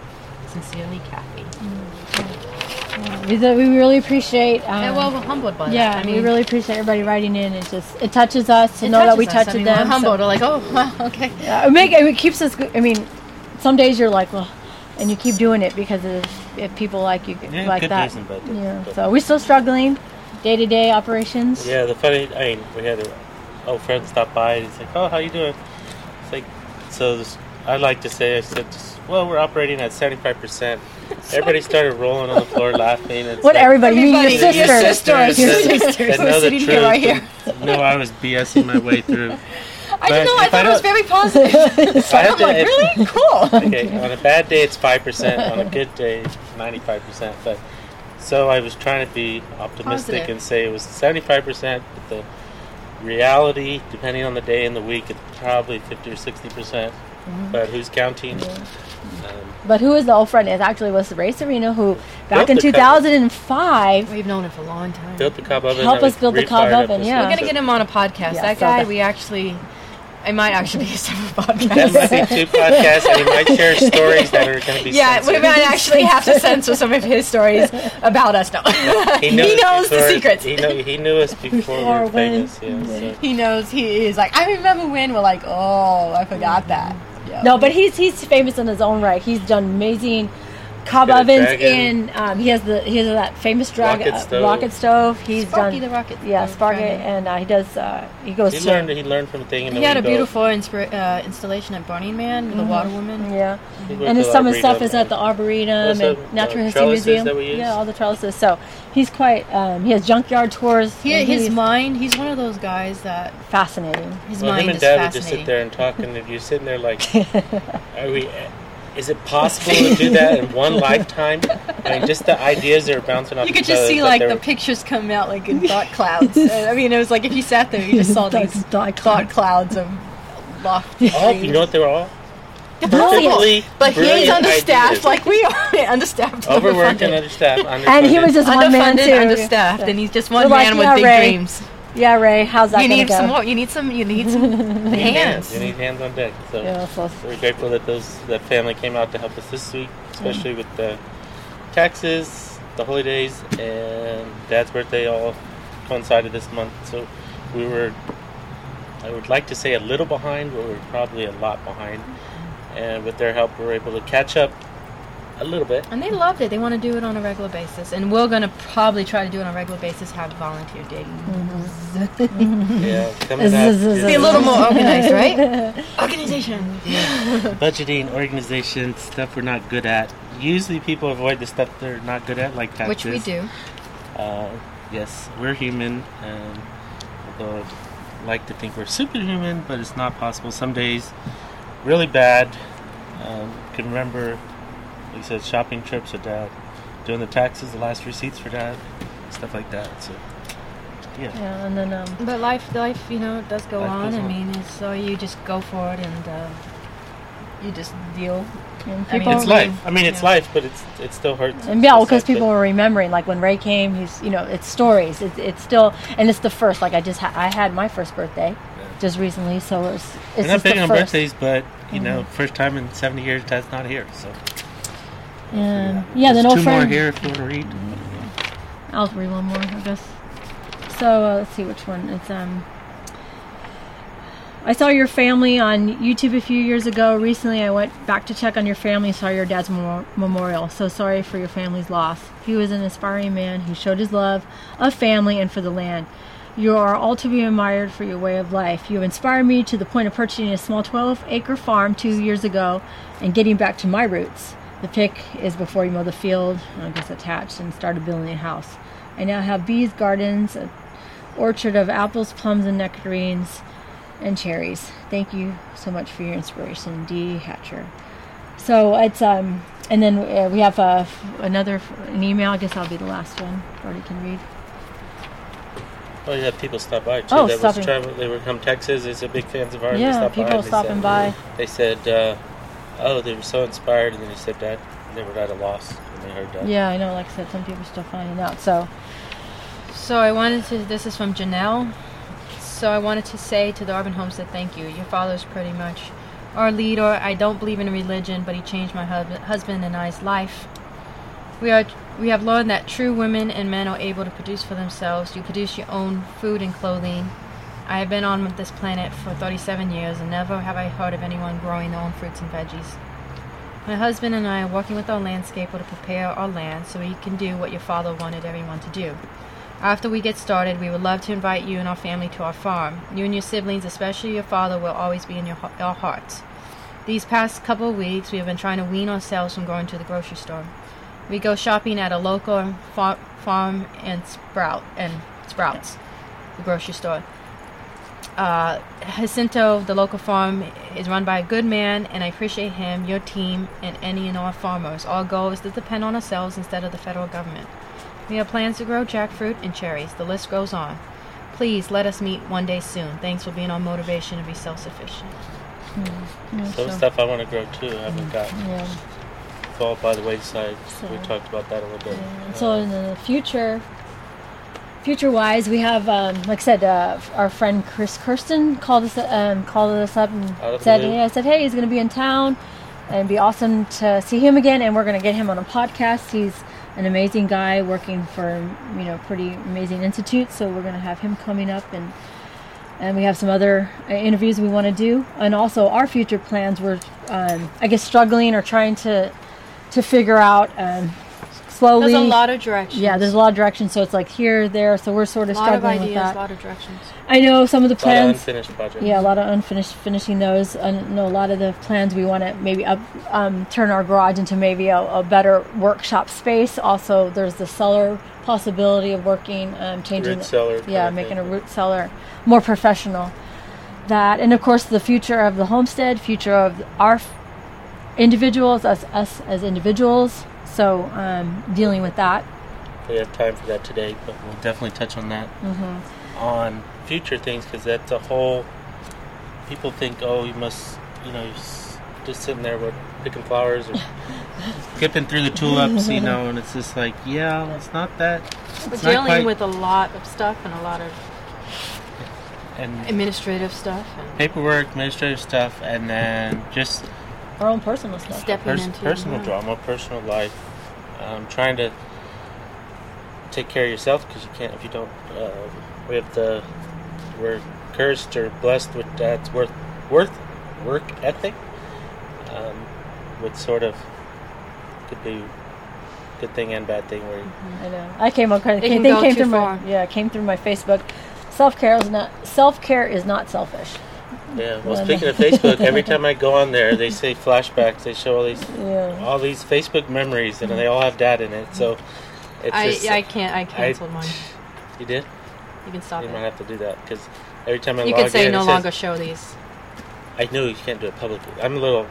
Sincerely, Kathy. Mm-hmm. Yeah. We really appreciate... Um, yeah, well, we're humbled by yeah, that. Yeah, I mean, we really appreciate everybody writing in. It just, it touches us to know that we us. touched I mean, them. We're humbled. So. We're like, oh, wow, okay. Yeah, it, make, it keeps us... I mean, some days you're like, well... And you keep doing it because of, if people like you yeah, like that. Reason, but, yeah. But so we're still struggling, day to day operations. Yeah, the funny. I mean, we had a old friend stop by and he's like, "Oh, how you doing?" It's like, so this, I like to say, I said, well, we're operating at seventy-five percent. Everybody started rolling on the floor laughing. And what, like, everybody? You mean your sister? Your sister. Your sister. Your sister. Right here. No, I was BSing my way through. I don't know. I thought I it was very positive. So I'm like, really? Cool. Okay, on a bad day, it's five percent. On a good day, ninety-five percent. But so I was trying to be optimistic positive. And say it was seventy-five percent, but the reality, depending on the day and the week, it's probably fifty or sixty percent. Mm-hmm. But who's counting? Yeah. Um, but who is the old friend? It actually was Ray Serena who, back in two thousand five, cup. We've known him for a long time. Built the cob oven. Help us build the cob oven. Yeah, we're gonna get him on a podcast. Yeah, that guy, that. we actually, it might actually be a separate podcast. That might be two podcasts, and he might share stories that are gonna be. Yeah, censored. We might actually have to censor some of his stories about us now. he knows, he knows before, the secrets. He, know, he knew us before, before we were famous. Yeah, so. He knows. He is like, I remember when. We're like, oh, I forgot mm-hmm. that. No, but he's he's famous in his own right. He's done amazing cob ovens in. Um, he has the he has that famous drag, rocket, stove. Uh, rocket stove. He's Sparky done the rocket. Yeah, Sparky, and uh, he does. Uh, he goes. He to, learned. He learned from a thing. In he the had a beautiful inspira- uh, installation at Burning Man with mm-hmm. the Water Woman. Yeah, mm-hmm. and his, some of his stuff is at the Arboretum and a, Natural uh, History Museum. That we use. Yeah, all the trellises. So he's quite. Um, he has junkyard tours. He, his he's, mind. He's one of those guys that. Fascinating. His well, mind him and is Dad would just sit there and talk, and if you're sitting there like, are we? Is it possible to do that in one lifetime? I mean, just the ideas that are bouncing off. You could just see like the pictures come out like in thought clouds. I mean, it was like if you sat there, you just saw these thought clouds of lofty. Oh, you know what they were all? Perfectly, but he's understaffed, ideas. Like we are. Understaffed, overworked, and understaffed. And he was just one man too. Understaffed, yeah. And he's just one We're man like, yeah, with big Ray. Dreams. Yeah, Ray. How's that? You need go? some more. You need some. You need some hands. hands. You need hands on deck. So yeah, awesome. We're grateful that those that family came out to help us this week, especially mm-hmm. with the taxes, the holidays, and Dad's birthday all coincided this month. So we were, I would like to say, a little behind, but we were probably a lot behind. Mm-hmm. And with their help, we were able to catch up. A little bit. And they loved it. They want to do it on a regular basis. And we're going to probably try to do it on a regular basis, have volunteer days. Mm-hmm. yeah, coming out. Be a little more organized, right? Organization. Yeah. Budgeting, organization, stuff we're not good at. Usually people avoid the stuff they're not good at, like taxes. Which we do. Uh, yes, we're human. And although I'd like to think we're superhuman, but it's not possible. Some days, really bad. Um, can remember... He said shopping trips with Dad, doing the taxes, the last receipts for Dad, stuff like that. So, yeah. Yeah, and then um. But life, life, you know, does go on. I mean, it's, so you just go for it and uh, you just deal. And people, I mean, it's life. I mean, it's yeah. life, but it's it still hurts. And yeah, because people were remembering, like when Ray came, he's you know, it's stories. It's it's still, and it's the first. Like I just ha- I had my first birthday. Just recently, so it's. it's I'm not big on birthdays, but you mm-hmm. know, first time in seventy years, Dad's not here, so. Yeah, yeah. There's then two friend. more here if you want to read. I'll read one more, I guess. So uh, let's see which one. It's um. I saw your family on YouTube a few years ago. Recently, I went back to check on your family and saw your dad's mor- memorial. So sorry for your family's loss. He was an inspiring man who showed his love of family and for the land. You are all to be admired for your way of life. You inspired me to the point of purchasing a small twelve-acre farm two years ago and getting back to my roots. The pick is before you mow the field, I guess attached, and started building a house. I now have bees, gardens, an orchard of apples, plums, and nectarines, and cherries. Thank you so much for your inspiration, D. Hatcher. So it's, um, and then uh, we have uh, another, an email, I guess I'll be the last one, Barty can read. Well, you have people stop by, too. Oh, that was travel. They were from Texas, they're big fans of ours. Yeah, people stopping by. They said, uh, oh, they were so inspired, and then they said that they were at a loss when they heard that. Yeah, I know. Like I said, some people are still finding out. So, so I wanted to. This is from Janelle. So I wanted to say to the Auburn Homestead, thank you. Your father's pretty much our leader. I don't believe in religion, but he changed my hub- husband and I's life. We are. We have learned that true women and men are able to produce for themselves. You produce your own food and clothing. I have been on this planet for thirty-seven years, and never have I heard of anyone growing their own fruits and veggies. My husband and I are working with our landscaper to prepare our land so we can do what your father wanted everyone to do. After we get started, we would love to invite you and our family to our farm. You and your siblings, especially your father, will always be in your, our hearts. These past couple of weeks, we have been trying to wean ourselves from going to the grocery store. We go shopping at a local far farm and sprout and Sprouts, the grocery store. Uh, Jacinto, the local farm, is run by a good man, and I appreciate him, your team, and any and all farmers. Our goal is to depend on ourselves instead of the federal government. We have plans to grow jackfruit and cherries. The list goes on. Please let us meet one day soon. Thanks for being our motivation to be self-sufficient. Mm-hmm. Yeah, Some so. stuff I want to grow too. I haven't got. Yeah. Fall by the wayside. So, we talked about that a little bit. Yeah. Uh, so in the future. Future-wise, we have, um, like I said, uh, our friend Chris Kirsten called us, um, called us up and said, hey, I said, hey, he's going to be in town, and it'd be awesome to see him again, and we're going to get him on a podcast. He's an amazing guy working for, you know, pretty amazing institute, so we're going to have him coming up, and and we have some other uh, interviews we want to do, and also our future plans. We're, um, I guess, struggling or trying to to figure out. Um, Slowly. There's a lot of directions. Yeah, there's a lot of directions. So it's like here, there. So we're sort of struggling with that. A lot of ideas, a lot of directions. I know some of the plans. A lot of unfinished projects. Yeah, a lot of unfinished, finishing those. I know a lot of the plans we want to maybe up, um, turn our garage into maybe a, a better workshop space. Also, there's the cellar possibility of working, um, changing. Root the, cellar. Yeah, making a root cellar more professional. That, and of course, the future of the homestead, future of our individuals, us, us as individuals. So, um, dealing with that. We have time for that today, but we'll definitely touch on that. Mm-hmm. On future things, because that's a whole... People think, oh, you must, you know, you're just sitting there with, picking flowers or skipping through the tulips, you know, and it's just like, yeah, it's not that. We're it's dealing quite, with a lot of stuff and a lot of and administrative stuff. And paperwork, administrative stuff, and then just... Our own personal stuff. Stepping Pers- into personal drama, personal life. Um, trying to take care of yourself because you can't if you don't. Uh, we have the we're cursed or blessed with that's worth worth work ethic, um, which sort of could be good thing and bad thing. Where mm-hmm. I know I came on kind of they, they, they came through far. my yeah came through my Facebook. Self care is not self care is not selfish. Yeah, well, speaking of Facebook, every time I go on there, they say flashbacks. They show all these, yeah. all these Facebook memories, and they all have data in it. So, it's I just, I can't I canceled I, mine. You did? You can stop. You it. might have to do that because every time I you log in, you can say no longer says, show these. I know you can't do it publicly. I'm a little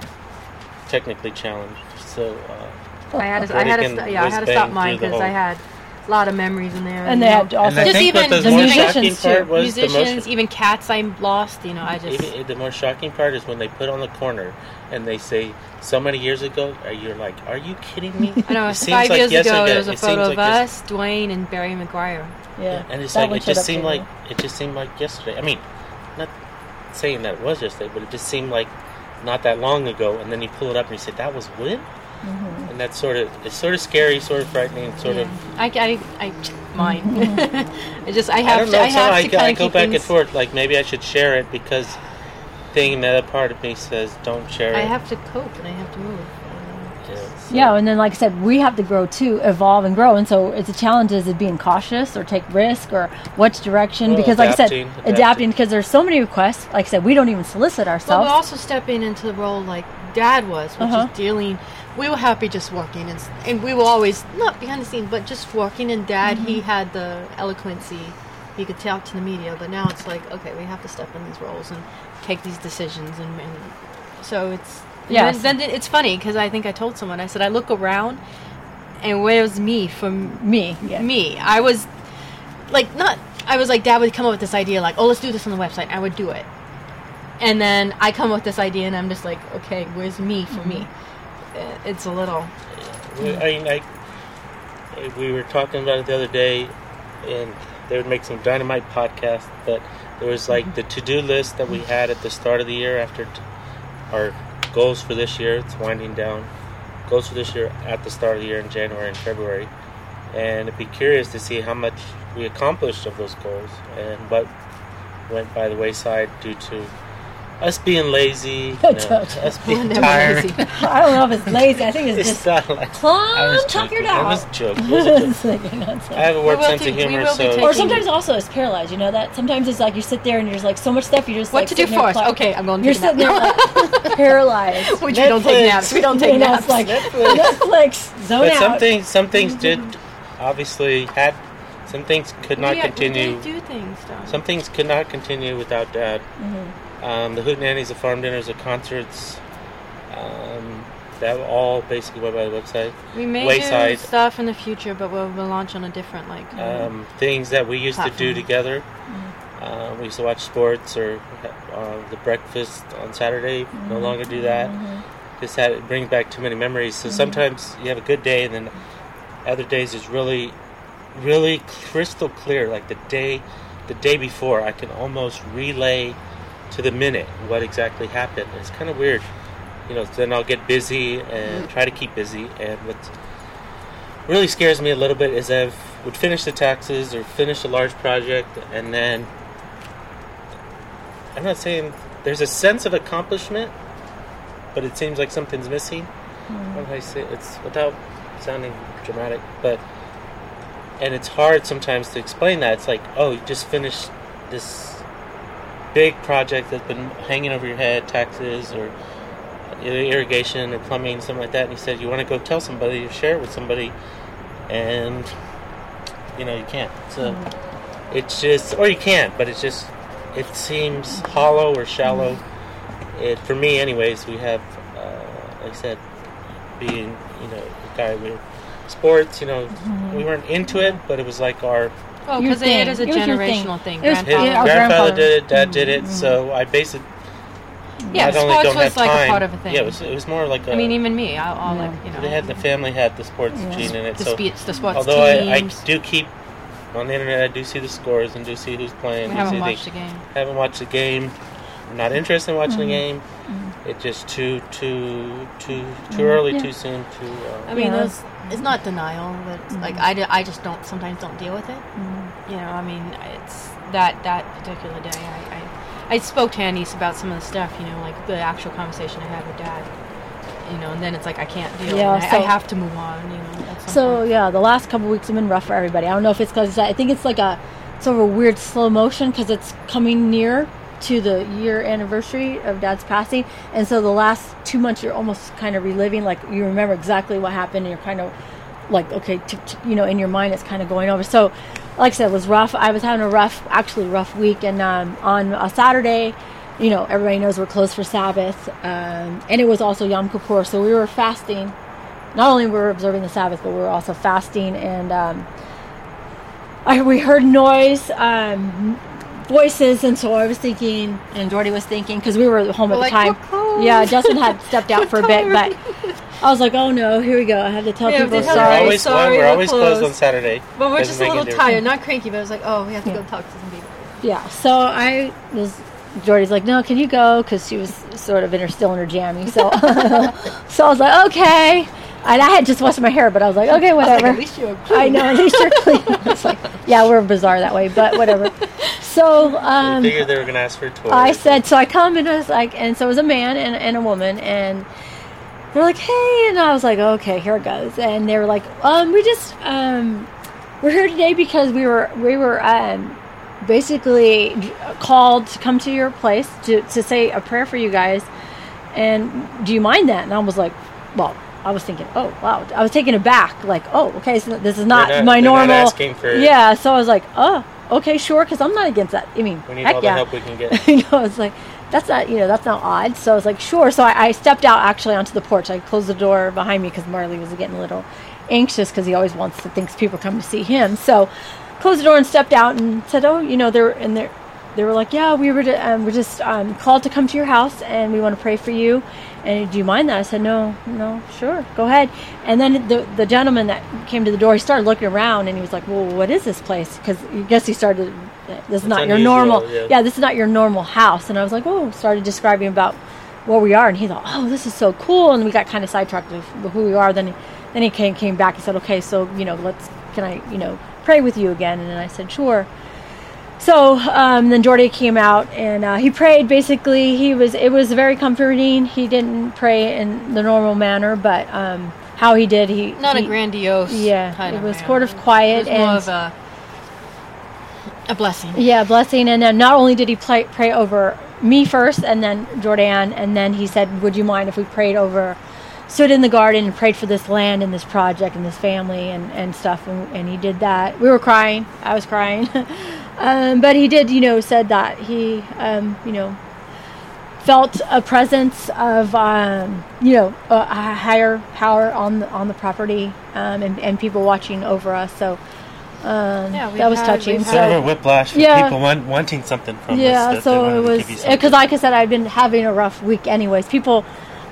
technically challenged, so uh, I had to, I had to, yeah, I had to stop mine because I had. A lot of memories in there, and they had also just even the musicians too. Musicians, even cats I lost. You know, I just even, the more shocking part is when they put on the corner and they say so many years ago. You're like, are you kidding me? I know. It five years like ago, there was a photo of like us, Dwayne, and Barry McGuire. Yeah, yeah. And it's that like it just seemed like you. it just seemed like yesterday. I mean, not saying that it was yesterday, but it just seemed like not that long ago. And then you pull it up and you say, that was when. Mm-hmm. And that's sort of it's sort of scary, sort of frightening, sort yeah. of. I I I mine. I just I have I don't know, to I have I, to kind I, of I go back things. and forth. Like maybe I should share it because thing that part of me says don't share it. I have to cope and I have to move. Yeah, so. yeah, and then like I said, we have to grow too, evolve and grow. And so it's a challenge is it being cautious or take risk or which direction well, because adapting, like I said, adapting. adapting because there's so many requests. Like I said, we don't even solicit ourselves. Well, we're also stepping into the role like Dad was, which uh-huh. is dealing. We were happy just walking, and, and we were always, not behind the scenes, but just walking, and Dad, mm-hmm. he had the eloquency. He could talk to the media, but now it's like, okay, we have to step in these roles and take these decisions. And, and so it's, yeah. then it's funny, because I think I told someone, I said, I look around, and where's me from me? Yeah. Me. I was, like, not, I was like, Dad would come up with this idea, like, oh, let's do this on the website. I would do it. And then I come up with this idea, and I'm just like, okay, where's me for mm-hmm. me? It's a little. Yeah. I mean, I, we were talking about it the other day, and they would make some dynamite podcast. But there was like the to-do list that we had at the start of the year after t- our goals for this year. It's winding down. Goals for this year at the start of the year in January and February, and it'd be curious to see how much we accomplished of those goals and what went by the wayside due to us being lazy, you know, us being tired. Lazy. I don't know if it's lazy. I think it's, it's just like, plumb tuckered out. I was joking. I, was joking. Like, you know, so. I have a warped sense of humor. So. Or sometimes also it's paralyzed, you know that? Sometimes it's like you sit there and there's like so much stuff, you're just what like... What to do for us? Clock. Okay, I'm going to take a nap. You're sitting there like, paralyzed. Which Netflix. We don't take naps. We don't take you know, naps. Like, Netflix. Netflix. Zone but out. Some things, some things mm-hmm. did obviously had... Some things could not yeah, continue. Do things, some things could not continue without Dad. Mm-hmm. Um, the hootenannies, the farm dinners, the concerts, um, that all basically went by the website. We may Wayside. do stuff in the future, but we'll, we'll launch on a different like um, things that we used platform. to do together. Mm-hmm. Uh, we used to watch sports or uh, the breakfast on Saturday. Mm-hmm. No longer do that. Mm-hmm. Just had it brings back too many memories. So mm-hmm. sometimes you have a good day, and then other days is really. really crystal clear, like the day the day before I can almost relay to the minute what exactly happened. It's kind of weird, you know. Then I'll get busy and try to keep busy, and what really scares me a little bit is I would finish the taxes or finish a large project, and then I'm not saying there's a sense of accomplishment, but it seems like something's missing. Mm. How do I say it? It's without sounding dramatic, but and it's hard sometimes to explain that. It's like, oh, you just finished this big project that's been hanging over your head, taxes or irrigation or plumbing, something like that. And you said you want to go tell somebody or share it with somebody, and, you know, you can't. So mm-hmm. it's just, or you can't, but it's just, it seems mm-hmm. hollow or shallow. Mm-hmm. It, for me, anyways, we have, uh, like I said, being, you know, a guy with sports, you know, mm-hmm. we weren't into it, but it was like our... Oh, because it is a it generational thing. thing. It was his yeah, grandfather. grandfather did it, Dad mm-hmm. did it, so I basically... Yeah, not only sports don't was have like time, a part of a thing. Yeah, it was, it was more like a... I mean, even me, I'll, I'll yeah. like, you know... They had, the family had the sports yeah. gene in it, the so... Spe- the sports although I, I do keep... On the internet, I do see the scores and do see who's playing. We haven't see watched the, the game. haven't watched the game. I'm not interested in watching mm-hmm. the game. Mm-hmm. It's just too, too, too, too mm-hmm. early, yeah. too soon, too... Uh, I mean, yeah. those... It's not denial, but mm-hmm. like I, I just don't sometimes don't deal with it. Mm-hmm. You know, I mean, it's that that particular day. I, I, I spoke to Annie's about some of the stuff. You know, like the actual conversation I had with Dad. You know, and then it's like I can't deal. Yeah, so I, I have to move on. You know. At some so point. Yeah, the last couple of weeks have been rough for everybody. I don't know if it's because I think it's like a sort of a weird slow motion because it's coming near to the year anniversary of Dad's passing, and so the last two months you're almost kind of reliving, like you remember exactly what happened, and you're kind of like, okay, t- t- you know, in your mind it's kind of going over. So like I said, it was rough. I was having a rough, actually rough week, and um, on a Saturday, you know, everybody knows we're closed for Sabbath, um, and it was also Yom Kippur, so we were fasting. Not only were we observing the Sabbath, but we were also fasting, and um, I, we heard noise, um voices, and so I was thinking, and Jordy was thinking, because we were home we're at like, the time. Yeah, Justin had stepped out for a bit, but I was like, "Oh no, here we go! I have to tell yeah, people sorry." Always sorry, we're, we're always closed. closed on Saturday, but we're just a little tired, not cranky. But I was like, "Oh, we have to yeah. go talk to some people." Yeah, so I was. Jordy's like, "No, can you go?" Because she was sort of in her still in her jammy. So, so I was like, "Okay." And I had just washed my hair, but I was like, okay, whatever. I, like, at least you're clean. I know, at least you're clean. It's like, yeah, we're bizarre that way, but whatever. So um, they figured they were going to ask for a toy. I said, so I come and I was like, and so it was a man and, and a woman, and they're like, hey, and I was like, okay, here it goes. And they were like, um, we just um, we're here today because we were we were um, basically called to come to your place to to say a prayer for you guys. And do you mind that? And I was like, well. I was thinking, oh, wow. I was taken aback. Like, oh, okay, so this is not, not my normal. Not asking for yeah, so I was like, oh, okay, sure, because I'm not against that. I mean, we need heck all yeah. the help we can get. You know, it's like, that's not, you know, that's not odd. So I was like, sure. So I, I stepped out actually onto the porch. I closed the door behind me because Marley was getting a little anxious because he always wants to think people come to see him. So closed the door and stepped out and said, oh, you know, they're and they're. They were like, yeah, we were to, um, we're just um, called to come to your house, and we want to pray for you. And do you mind that? I said, no, no, sure, go ahead. And then the the gentleman that came to the door, he started looking around, and he was like, well, what is this place? Because I guess he started, this is it's not unusual, your normal, yeah. yeah, this is not your normal house. And I was like, oh, started describing about where we are. And he thought, oh, this is so cool. And we got kind of sidetracked with who we are. Then he, then he came, came back and said, okay, so, you know, let's, can I, you know, pray with you again? And then I said, sure. So um, then Jordy came out and uh, he prayed. Basically, he was it was very comforting. He didn't pray in the normal manner, but um, how he did, he not he, a grandiose. Yeah, kind it of was manner. Sort of quiet it was and more of a, a blessing. Yeah, a blessing. And then not only did he pray, pray over me first, and then Jordan, and then he said, "Would you mind if we prayed over?" Stood in the garden and prayed for this land and this project and this family and, and stuff. And, and he did that. We were crying. I was crying. um, but he did, you know, said that he, um, you know, felt a presence of, um, you know, a, a higher power on the, on the property um, and, and people watching over us. So um, yeah, that was had, touching. Sort of a whiplash for yeah. people want, wanting something from yeah, us. Yeah, so it was, because like I said, I'd been having a rough week anyways. People...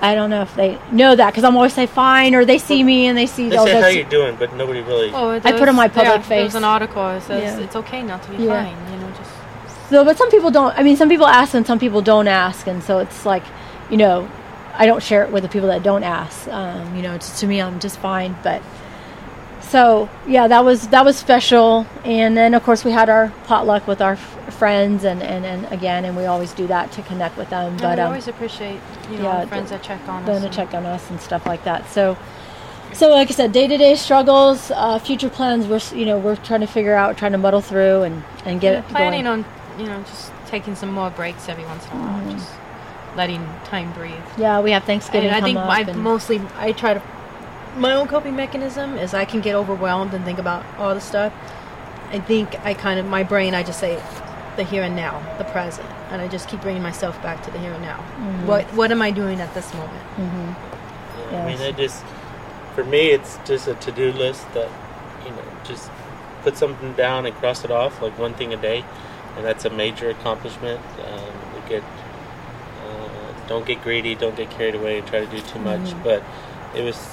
I don't know if they know that because I'm always say fine or they see me and they see. They oh, say how you're doing, but nobody really. Oh, those, I put on my public yeah, face. There's an article that says yeah. it's okay not to be yeah. fine, you know, just. So, but some people don't. I mean, some people ask and some people don't ask, and so it's like, you know, I don't share it with the people that don't ask. Um, you know, it's, to me, I'm just fine. But so yeah, that was that was special, and then of course we had our potluck with our f- friends, and, and, and again, and we always do that to connect with them. And but we um, always appreciate you know yeah, friends that check on us, that check on us and stuff like that. So, so like I said, day to day struggles, uh, future plans. We're you know we're trying to figure out, trying to muddle through and, and get it planning going. On you know just taking some more breaks every once in a while, mm-hmm. just letting time breathe. Yeah, we have Thanksgiving. And I think I mostly I try to. My own coping mechanism is I can get overwhelmed and think about all the stuff. I think I kind of, my brain, I just say the here and now, the present. And I just keep bringing myself back to the here and now. Mm-hmm. What what am I doing at this moment? Mm-hmm. Yeah, I mean, I just, for me, it's just a to-do list that, you know, just put something down and cross it off, like one thing a day. And that's a major accomplishment. Um, we get, uh, don't get greedy, don't get carried away and try to do too much. Mm-hmm. But it was...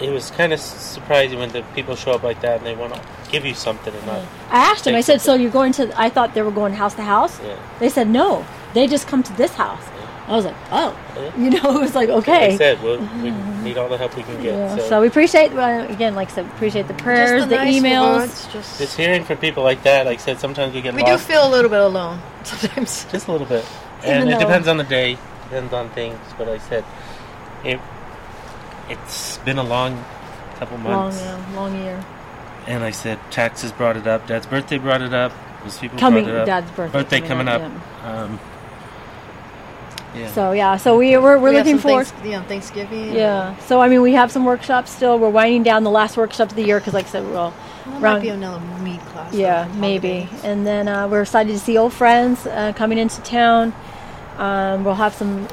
It was kind of surprising when the people show up like that and they want to give you something and not. I asked them. I said, something. "So you're going to?" I thought they were going house to house. Yeah. They said, "No, they just come to this house." Yeah. I was like, "Oh, yeah. you know," it was like, "Okay." Like I said, we'll, we need all the help we can get. Yeah. So. so we appreciate uh, again, like I said, appreciate the prayers, just the, the nice emails, words, just, just hearing from people like that. Like I said, sometimes we get we lost. We do feel a little bit alone sometimes, just a little bit, and Even it depends on the day, depends on things. But like I said, it. It's been a long couple months. Long, yeah, long year. And I said, taxes brought it up. Dad's birthday brought it up. Those people coming, brought it up. Dad's birthday, birthday coming, coming up. up. Yeah. Um, yeah. So, yeah. So, we, we're, we're we looking forward. Thanks, yeah, Thanksgiving. Yeah. So, I mean, we have some workshops still. We're winding down the last workshop of the year because, like I said, we'll... Well, might be another meat class. Yeah, maybe. And then uh, we're excited to see old friends uh, coming into town. Um, we'll have some...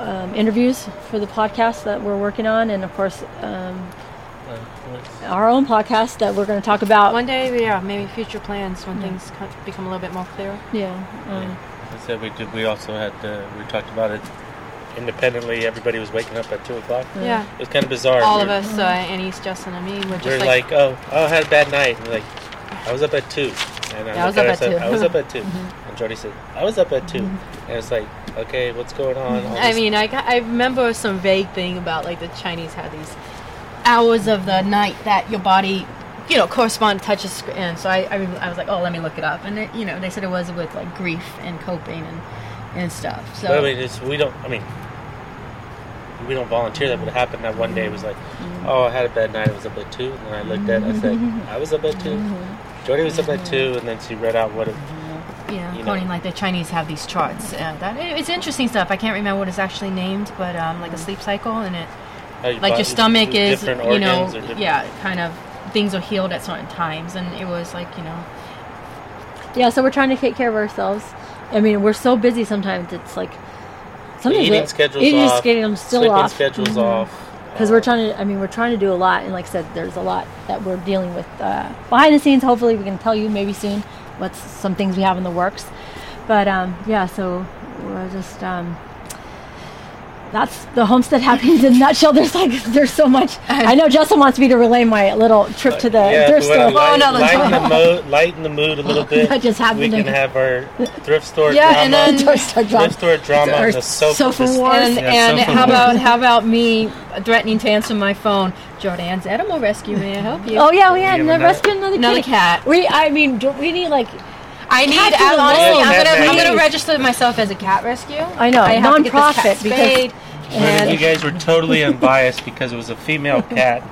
Um, interviews for the podcast that we're working on, and of course um, our own podcast that we're going to talk about one day. Yeah, maybe future plans when mm-hmm. things become a little bit more clear. Yeah. Um, yeah. I said we did. We also had uh, we talked about it independently. Everybody was waking up at two o'clock. Yeah, yeah. It was kind of bizarre. All we're, of us, mm-hmm. uh, and East, Justin, and me, were just we're like, like, oh, oh, I had a bad night. And like, I was up at two, and I, yeah, I was up at two. I was up at two, mm-hmm. and Jordy said, I was up at two, mm-hmm. and it's like. Okay, what's going on? All I mean, I, I remember some vague thing about, like, the Chinese had these hours of the night that your body, you know, correspond, touches. And so I I, I was like, oh, let me look it up. And, it, you know, they said it was with, like, grief and coping and, and stuff. So but, I mean, it's, we don't, I mean, we don't volunteer that, but it happened that one day. It was like, mm-hmm. oh, I had a bad night. I was up at two. And I looked at it. I said, I was up at two. Mm-hmm. Jordy was up at two. And then she read out what it Yeah, you quoting know. Like the Chinese have these charts. Uh, that it, it's interesting stuff. I can't remember what it's actually named, but um, like a sleep cycle, and it How like your stomach is, you know, yeah, kind of things are healed at certain times, and it was like you know, yeah. So we're trying to take care of ourselves. I mean, we're so busy sometimes. It's like sometimes the eating schedules eating off, eating still sleeping off. schedules mm-hmm. off. Because we're trying to, I mean, we're trying to do a lot, and like I said, there's a lot that we're dealing with uh, behind the scenes. Hopefully, we can tell you maybe soon. What's some things we have in the works, but um, yeah. So we're just um, that's the homestead happiness in a nutshell. There's like there's so much. I know Justin wants me to relay my little trip to the yeah, thrift store. Light, oh, no, lighten, the mo- lighten the mood a little bit. That just happened. We can have our thrift store yeah, drama. And then thrift store drama. Thrift store drama and the sofa, sofa wars. And, yeah, and sofa how wars. about how about me threatening to answer my phone? Jordan's Animal Rescue. May I help you? Oh yeah, we had rescue another cat. Another cat. We, I mean, do we need like. I need. I, honestly, I'm gonna. I'm gonna register myself as a cat rescue. I know. I have nonprofit because. And you guys were totally unbiased because it was a female cat.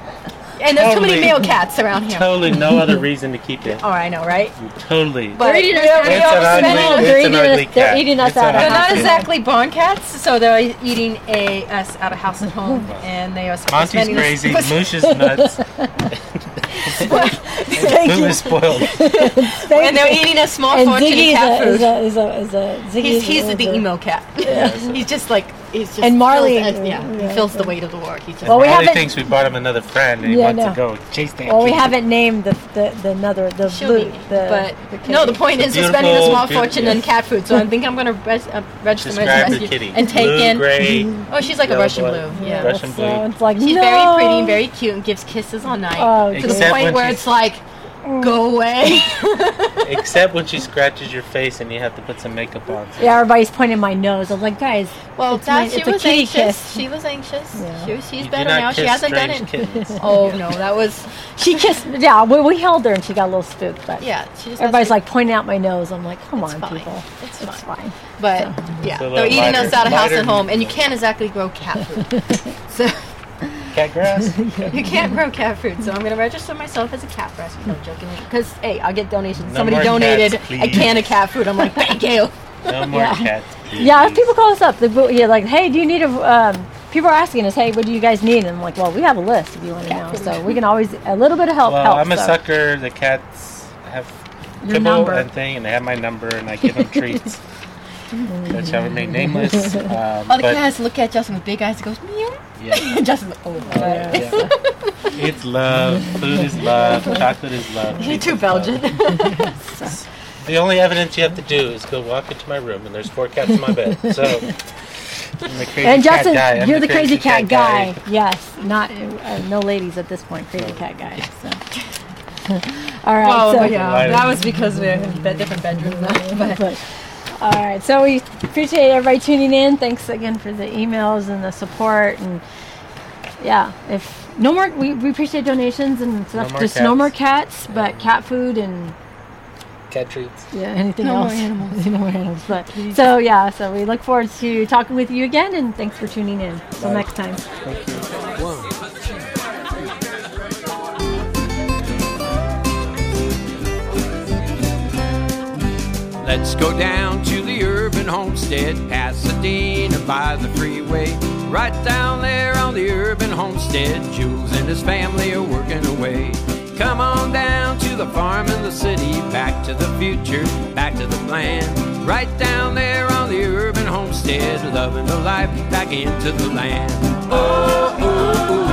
And there's totally, too many male cats around here. Totally no other reason to keep it. Oh, I know, right? Totally. But it's, it's an ugly, it's an ugly cat. They're eating us out of house. They're not exactly barn cats, so they're eating a, us out of house and home. And they are spending... Monty's crazy. Moosh is nuts. Moom is spoiled. And they're eating a small and fortune Ziggy cat food. Is a, is a, is a, Ziggy he's he's is the a, emo cat. Yeah. He's just like... He's just and Marley, feels, and, yeah, yeah, he feels the weight of the world. He just well, Marley we thinks we bought him another friend, and he yeah, wants no. to go chase that. Well, kid. We haven't named the the, the another the blue. But the no, the point it's is we're spending a small fortune yes. on cat food, so I think I'm going to res, uh, register my rescue kitty. And take blue, in. Gray, oh, she's like a Russian blood. blue. Yeah, Russian blue. So it's like, she's no. very pretty, and very cute, and gives kisses all night oh, to the point where it's like. Go away. Except when she scratches your face and you have to put some makeup on. So. Yeah, everybody's pointing my nose. I was like, guys, well, it's, that, my, she it's was a kitty anxious. kiss. She was anxious. Yeah. She was, she's you better now. She hasn't done it. Kittens. Oh no, that was she kissed. Yeah, we, we held her and she got a little spooked. But yeah, she just everybody's like pointing out my nose. I'm like, come it's on, fine. people, it's, it's fine. fine. But so. yeah, they're so eating lighter, us out of house and home, and you can't exactly grow cat food. So. Cat grass? You can't grow cat food, so I'm going to register myself as a cat rescue. No, joking. Because, hey, I'll get donations. No Somebody donated cats, a can of cat food. I'm like, thank you. No more yeah. cats, please. Yeah, if people call us up, they're yeah, like, hey, do you need a... Um, people are asking us, hey, what do you guys need? And I'm like, well, we have a list if you want to know. Food. So we can always... A little bit of help well, helps. I'm a so. sucker. The cats have kibble and thing, and they have my number, and I give them treats. That shall remain nameless. Um, All the cats look at Justin with big eyes and goes, meow. Yeah. Just oh, yeah, yeah. It's love. Food is love. Chocolate is love. You're too Belgian. The only evidence you have to do is go walk into my room, and there's four cats in my bed. So, I'm the crazy and Justin, cat guy. you're the, the crazy, crazy cat, cat guy. guy. Yes, not uh, no ladies at this point. Crazy no. cat guy. So, all right. Well, so yeah, that was because we're in bed, different bedrooms now. But. All right, so we appreciate everybody tuning in. Thanks again for the emails and the support, and yeah, if no more, we, we appreciate donations and stuff. No Just cats. no more cats, but yeah. cat food and cat treats. Yeah, anything no else. More animals. No more animals. But so yeah, so we look forward to talking with you again, and thanks for tuning in. Till next time. Thank you. Whoa. Let's go down to the urban homestead, Pasadena by the freeway. Right down there on the urban homestead, Jules and his family are working away. Come on down to the farm in the city, back to the future, back to the plan. Right down there on the urban homestead, loving the life back into the land. Oh, oh, oh,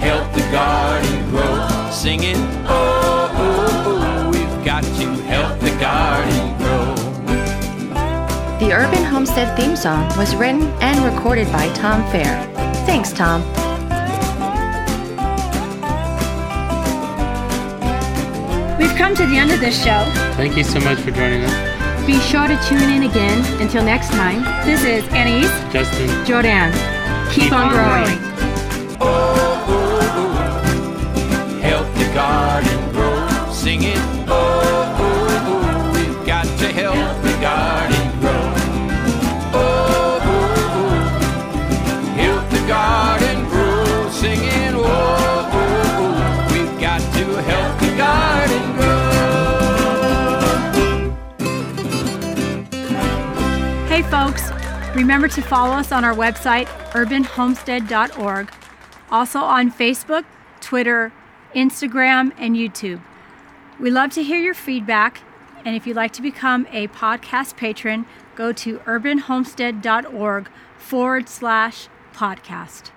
help the garden grow, singing, oh, oh, oh. Got to help the garden grow. The Urban Homestead theme song was written and recorded by Tom Fair. Thanks, Tom. We've come to the end of this show. Thank you so much for joining us. Be sure to tune in again. Until next time, this is Annie's, Justin, Jordan. Keep, Keep on growing. growing. Oh, oh, oh, help the garden grow. Sing it. Folks, remember to follow us on our website, urban homestead dot org. Also on Facebook, Twitter, Instagram, and YouTube. We love to hear your feedback, and if you'd like to become a podcast patron, go to urban homestead dot org forward slash podcast.